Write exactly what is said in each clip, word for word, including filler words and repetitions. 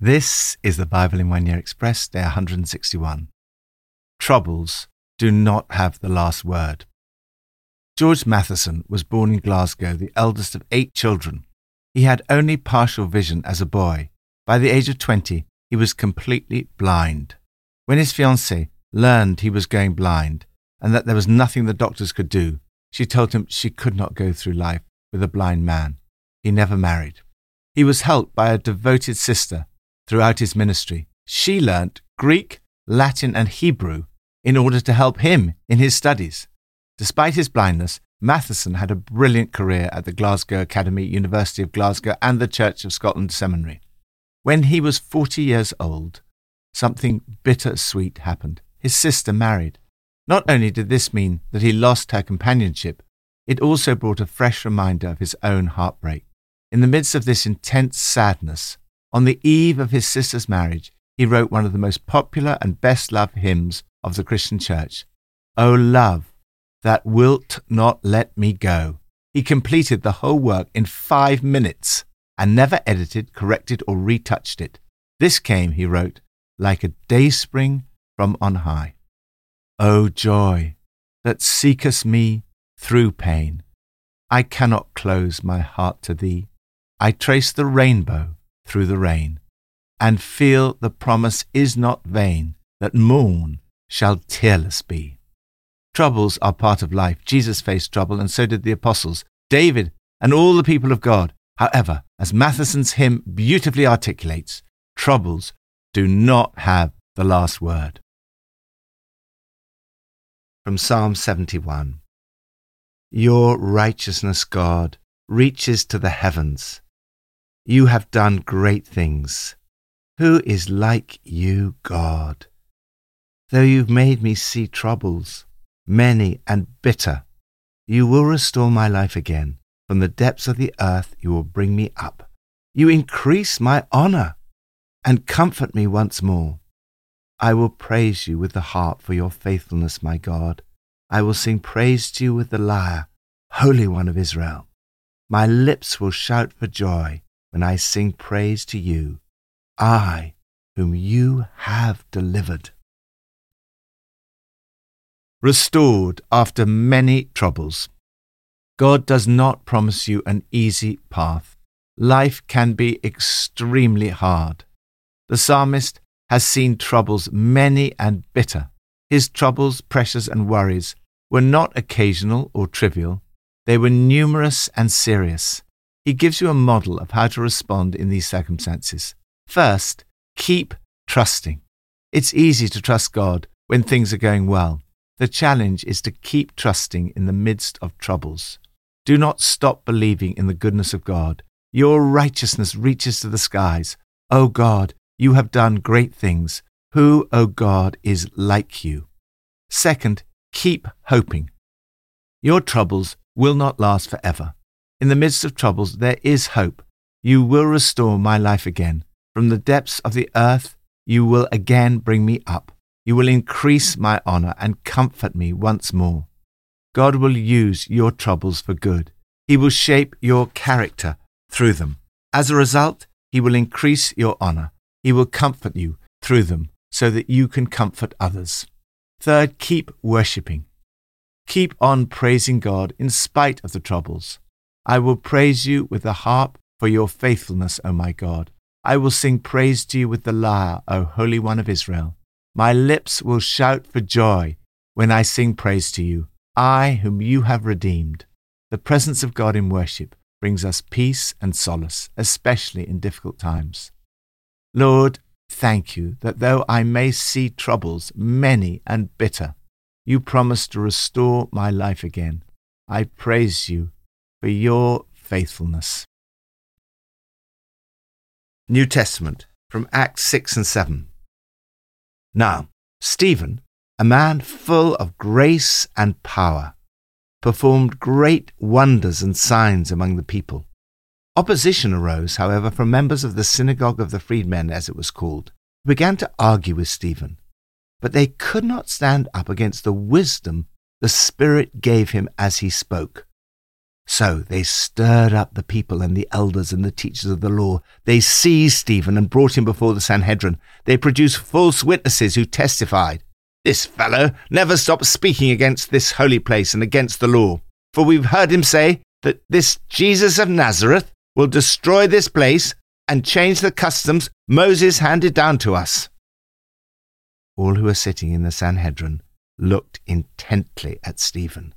This is the Bible in One Year Express, day one hundred sixty-one. Troubles do not have the last word. George Matheson was born in Glasgow, the eldest of eight children. He had only partial vision as a boy. By the age of twenty, he was completely blind. When his fiancée learned he was going blind and that there was nothing the doctors could do, she told him she could not go through life with a blind man. He never married. He was helped by a devoted sister. Throughout his ministry, she learnt Greek, Latin and Hebrew in order to help him in his studies. Despite his blindness, Matheson had a brilliant career at the Glasgow Academy, University of Glasgow and the Church of Scotland Seminary. When he was forty years old, something bittersweet happened. His sister married. Not only did this mean that he lost her companionship, it also brought a fresh reminder of his own heartbreak. In the midst of this intense sadness, on the eve of his sister's marriage, he wrote one of the most popular and best-loved hymns of the Christian church, O Love, That Wilt Not Let Me Go. He completed the whole work in five minutes and never edited, corrected or retouched it. This came, he wrote, like a dayspring from on high. O joy, that seekest me through pain, I cannot close my heart to thee. I trace the rainbow through the rain, and feel the promise is not vain, that morn shall tearless be. Troubles are part of life. Jesus faced trouble, and so did the apostles, David, and all the people of God. However, as Matheson's hymn beautifully articulates, troubles do not have the last word. From Psalm seventy-one. Your righteousness, God, reaches to the heavens. You have done great things. Who is like you, God? Though you've made me see troubles, many and bitter, you will restore my life again. From the depths of the earth you will bring me up. You increase my honor and comfort me once more. I will praise you with the harp for your faithfulness, my God. I will sing praise to you with the lyre, Holy One of Israel. My lips will shout for joy when I sing praise to you, I, whom you have delivered. Restored after many troubles. God does not promise you an easy path. Life can be extremely hard. The psalmist has seen troubles many and bitter. His troubles, pressures and worries were not occasional or trivial. They were numerous and serious. He gives you a model of how to respond in these circumstances. First, keep trusting. It's easy to trust God when things are going well. The challenge is to keep trusting in the midst of troubles. Do not stop believing in the goodness of God. Your righteousness reaches to the skies. O God, you have done great things. Who, O God, is like you? Second, keep hoping. Your troubles will not last forever. In the midst of troubles, there is hope. You will restore my life again. From the depths of the earth, you will again bring me up. You will increase my honor and comfort me once more. God will use your troubles for good. He will shape your character through them. As a result, he will increase your honor. He will comfort you through them so that you can comfort others. Third, keep worshiping. Keep on praising God in spite of the troubles. I will praise you with the harp for your faithfulness, O my God. I will sing praise to you with the lyre, O Holy One of Israel. My lips will shout for joy when I sing praise to you, I whom you have redeemed. The presence of God in worship brings us peace and solace, especially in difficult times. Lord, thank you that though I may see troubles many and bitter, you promise to restore my life again. I praise you for your faithfulness. New Testament, from Acts six and seven. Now, Stephen, a man full of grace and power, performed great wonders and signs among the people. Opposition arose, however, from members of the synagogue of the freedmen, as it was called, who began to argue with Stephen. But they could not stand up against the wisdom the Spirit gave him as he spoke. So they stirred up the people and the elders and the teachers of the law. They seized Stephen and brought him before the Sanhedrin. They produced false witnesses who testified, "This fellow never stops speaking against this holy place and against the law. For we've heard him say that this Jesus of Nazareth will destroy this place and change the customs Moses handed down to us." All who were sitting in the Sanhedrin looked intently at Stephen,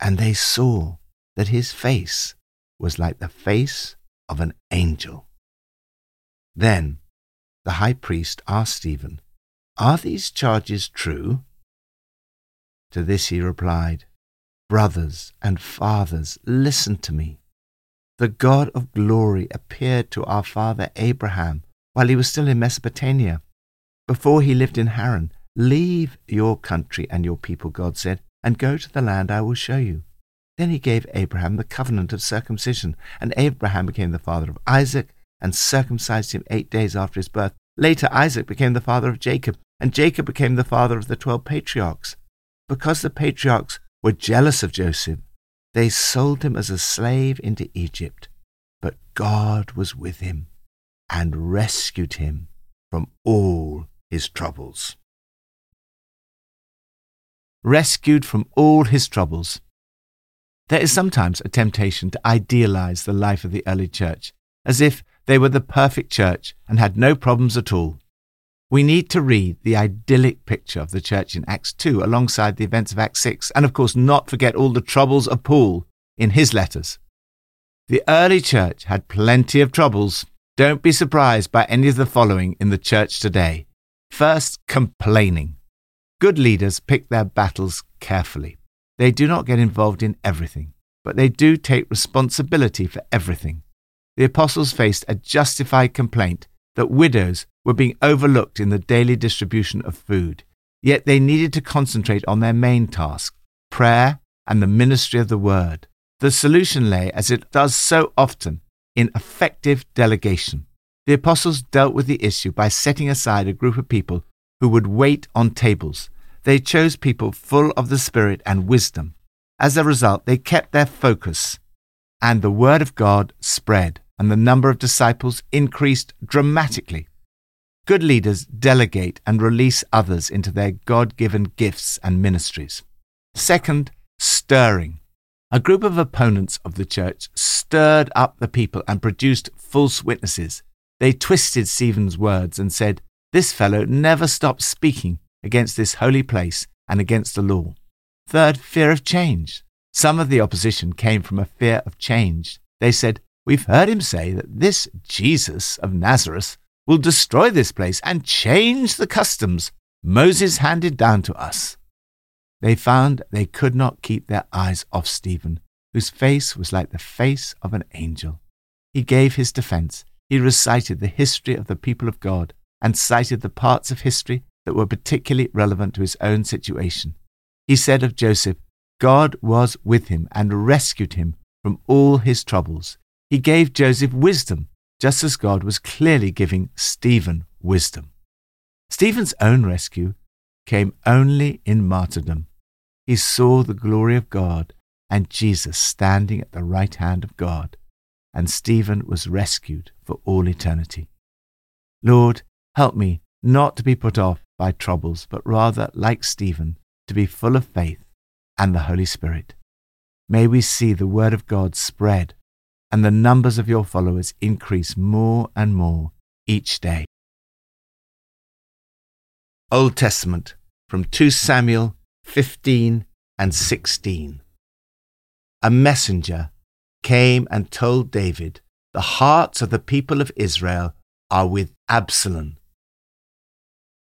and they saw that his face was like the face of an angel. Then the high priest asked Stephen, "Are these charges true?" To this he replied, "Brothers and fathers, listen to me. The God of glory appeared to our father Abraham while he was still in Mesopotamia, before he lived in Haran. 'Leave your country and your people,' God said, 'and go to the land I will show you.' Then he gave Abraham the covenant of circumcision, and Abraham became the father of Isaac and circumcised him eight days after his birth. Later Isaac became the father of Jacob, and Jacob became the father of the twelve patriarchs. Because the patriarchs were jealous of Joseph, they sold him as a slave into Egypt. But God was with him and rescued him from all his troubles." Rescued from all his troubles. There is sometimes a temptation to idealize the life of the early church, as if they were the perfect church and had no problems at all. We need to read the idyllic picture of the church in Acts two alongside the events of Acts six, and of course not forget all the troubles of Paul in his letters. The early church had plenty of troubles. Don't be surprised by any of the following in the church today. First, complaining. Good leaders pick their battles carefully. They do not get involved in everything, but they do take responsibility for everything. The apostles faced a justified complaint that widows were being overlooked in the daily distribution of food, yet they needed to concentrate on their main task, prayer and the ministry of the word. The solution lay, as it does so often, in effective delegation. The apostles dealt with the issue by setting aside a group of people who would wait on tables. They chose people full of the Spirit and wisdom. As a result, they kept their focus, and the word of God spread, and the number of disciples increased dramatically. Good leaders delegate and release others into their God-given gifts and ministries. Second, stirring. A group of opponents of the church stirred up the people and produced false witnesses. They twisted Stephen's words and said, "This fellow never stopped speaking against this holy place and against the law." Third, fear of change. Some of the opposition came from a fear of change. They said, "We've heard him say that this Jesus of Nazareth will destroy this place and change the customs Moses handed down to us." They found they could not keep their eyes off Stephen, whose face was like the face of an angel. He gave his defense. He recited the history of the people of God and cited the parts of history that were particularly relevant to his own situation. He said of Joseph, "God was with him and rescued him from all his troubles." He gave Joseph wisdom, just as God was clearly giving Stephen wisdom. Stephen's own rescue came only in martyrdom. He saw the glory of God and Jesus standing at the right hand of God, and Stephen was rescued for all eternity. Lord, help me not to be put off by troubles, but rather, like Stephen, to be full of faith and the Holy Spirit. May we see the word of God spread and the numbers of your followers increase more and more each day. Old Testament, from two Samuel fifteen and sixteen. A messenger came and told David, "The hearts of the people of Israel are with Absalom."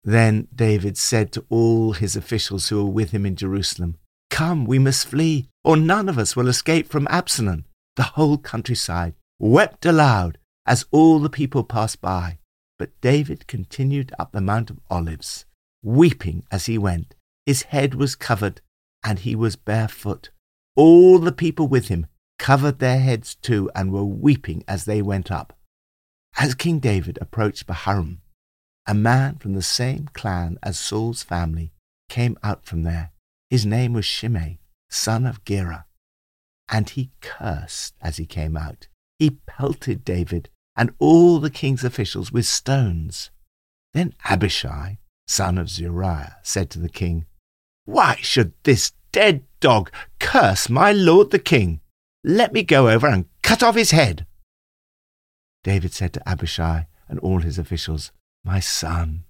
Then David said to all his officials who were with him in Jerusalem, "Come, we must flee, or none of us will escape from Absalom." The whole countryside wept aloud as all the people passed by. But David continued up the Mount of Olives, weeping as he went. His head was covered, and he was barefoot. All the people with him covered their heads too, and were weeping as they went up. As King David approached Baharim, a man from the same clan as Saul's family came out from there. His name was Shimei, son of Gera. and he cursed as he came out. He pelted David and all the king's officials with stones. Then Abishai, son of Zeruiah, said to the king, "Why should this dead dog curse my lord the king? Let me go over and cut off his head." David said to Abishai and all his officials, "My son,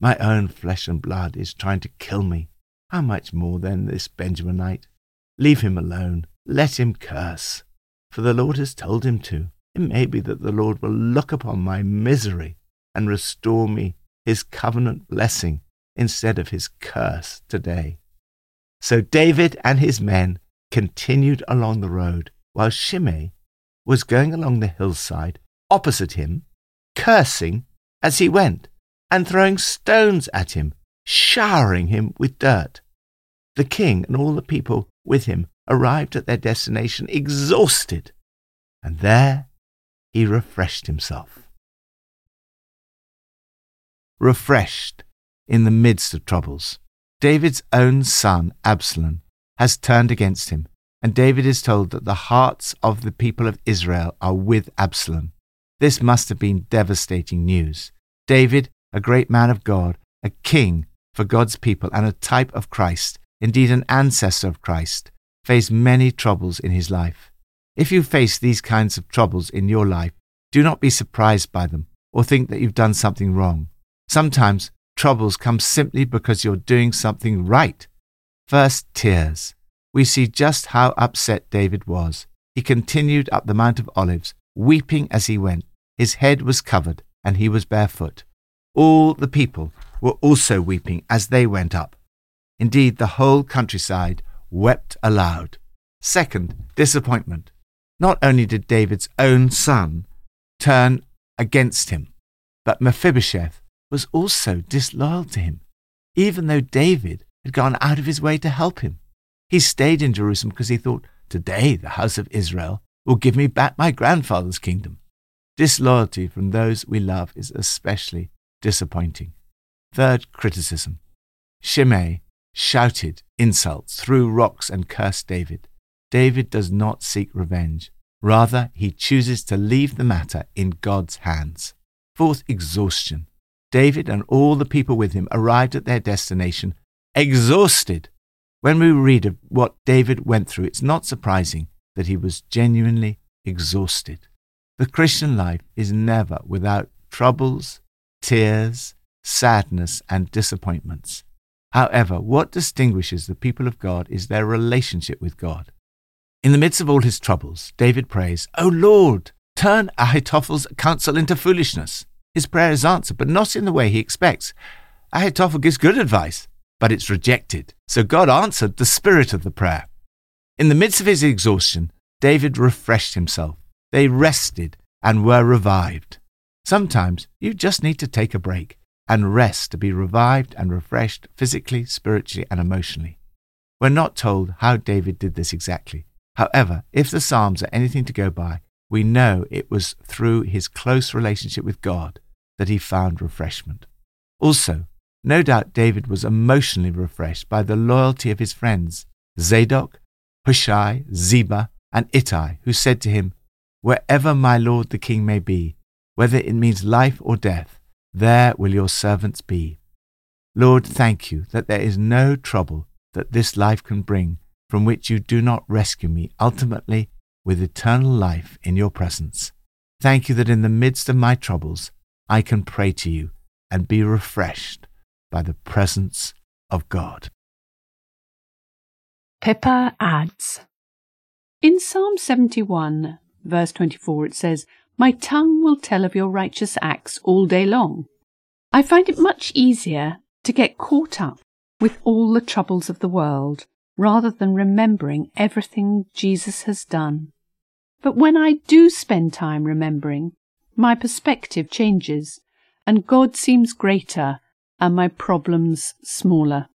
my own flesh and blood is trying to kill me. How much more then this Benjaminite? Leave him alone. Let him curse, for the Lord has told him to. It may be that the Lord will look upon my misery and restore me his covenant blessing instead of his curse today." So David and his men continued along the road while Shimei was going along the hillside opposite him, cursing as he went and throwing stones at him, showering him with dirt. The king and all the people with him arrived at their destination exhausted, and there he refreshed himself. Refreshed in the midst of troubles, David's own son Absalom has turned against him, and David is told that the hearts of the people of Israel are with Absalom. This must have been devastating news. David, a great man of God, a king for God's people and a type of Christ, indeed an ancestor of Christ, faced many troubles in his life. If you face these kinds of troubles in your life, do not be surprised by them or think that you've done something wrong. Sometimes troubles come simply because you're doing something right. First, tears. We see just how upset David was. He continued up the Mount of Olives, weeping as he went. His head was covered and he was barefoot. All the people were also weeping as they went up. Indeed, the whole countryside wept aloud. Second, disappointment. Not only did David's own son turn against him, but Mephibosheth was also disloyal to him, even though David had gone out of his way to help him. He stayed in Jerusalem because he thought, "Today the house of Israel will give me back my grandfather's kingdom." Disloyalty from those we love is especially disappointing. Third, criticism. Shimei shouted insults, threw rocks and cursed David. David does not seek revenge. Rather, he chooses to leave the matter in God's hands. Fourth, exhaustion. David and all the people with him arrived at their destination exhausted. When we read of what David went through, it's not surprising that he was genuinely exhausted. The Christian life is never without troubles, tears, sadness, and disappointments. However, what distinguishes the people of God is their relationship with God. In the midst of all his troubles, David prays, "O Lord, turn Ahithophel's counsel into foolishness." His prayer is answered, but not in the way he expects. Ahitophel gives good advice, but it's rejected. So God answered the spirit of the prayer. In the midst of his exhaustion, David refreshed himself. They rested and were revived. Sometimes you just need to take a break and rest to be revived and refreshed physically, spiritually, and emotionally. We're not told how David did this exactly. However, if the Psalms are anything to go by, we know it was through his close relationship with God that he found refreshment. Also, no doubt David was emotionally refreshed by the loyalty of his friends, Zadok, Hushai, Ziba, and Ittai, who said to him, "Wherever my lord the king may be, whether it means life or death, there will your servants be. Lord, thank you that there is no trouble that this life can bring from which you do not rescue me ultimately with eternal life in your presence. Thank you that in the midst of my troubles, I can pray to you and be refreshed by the presence of God." Pippa adds, in Psalm seventy-one, verse twenty-four, it says, "My tongue will tell of your righteous acts all day long." I find it much easier to get caught up with all the troubles of the world rather than remembering everything Jesus has done. But when I do spend time remembering, my perspective changes, and God seems greater and my problems smaller.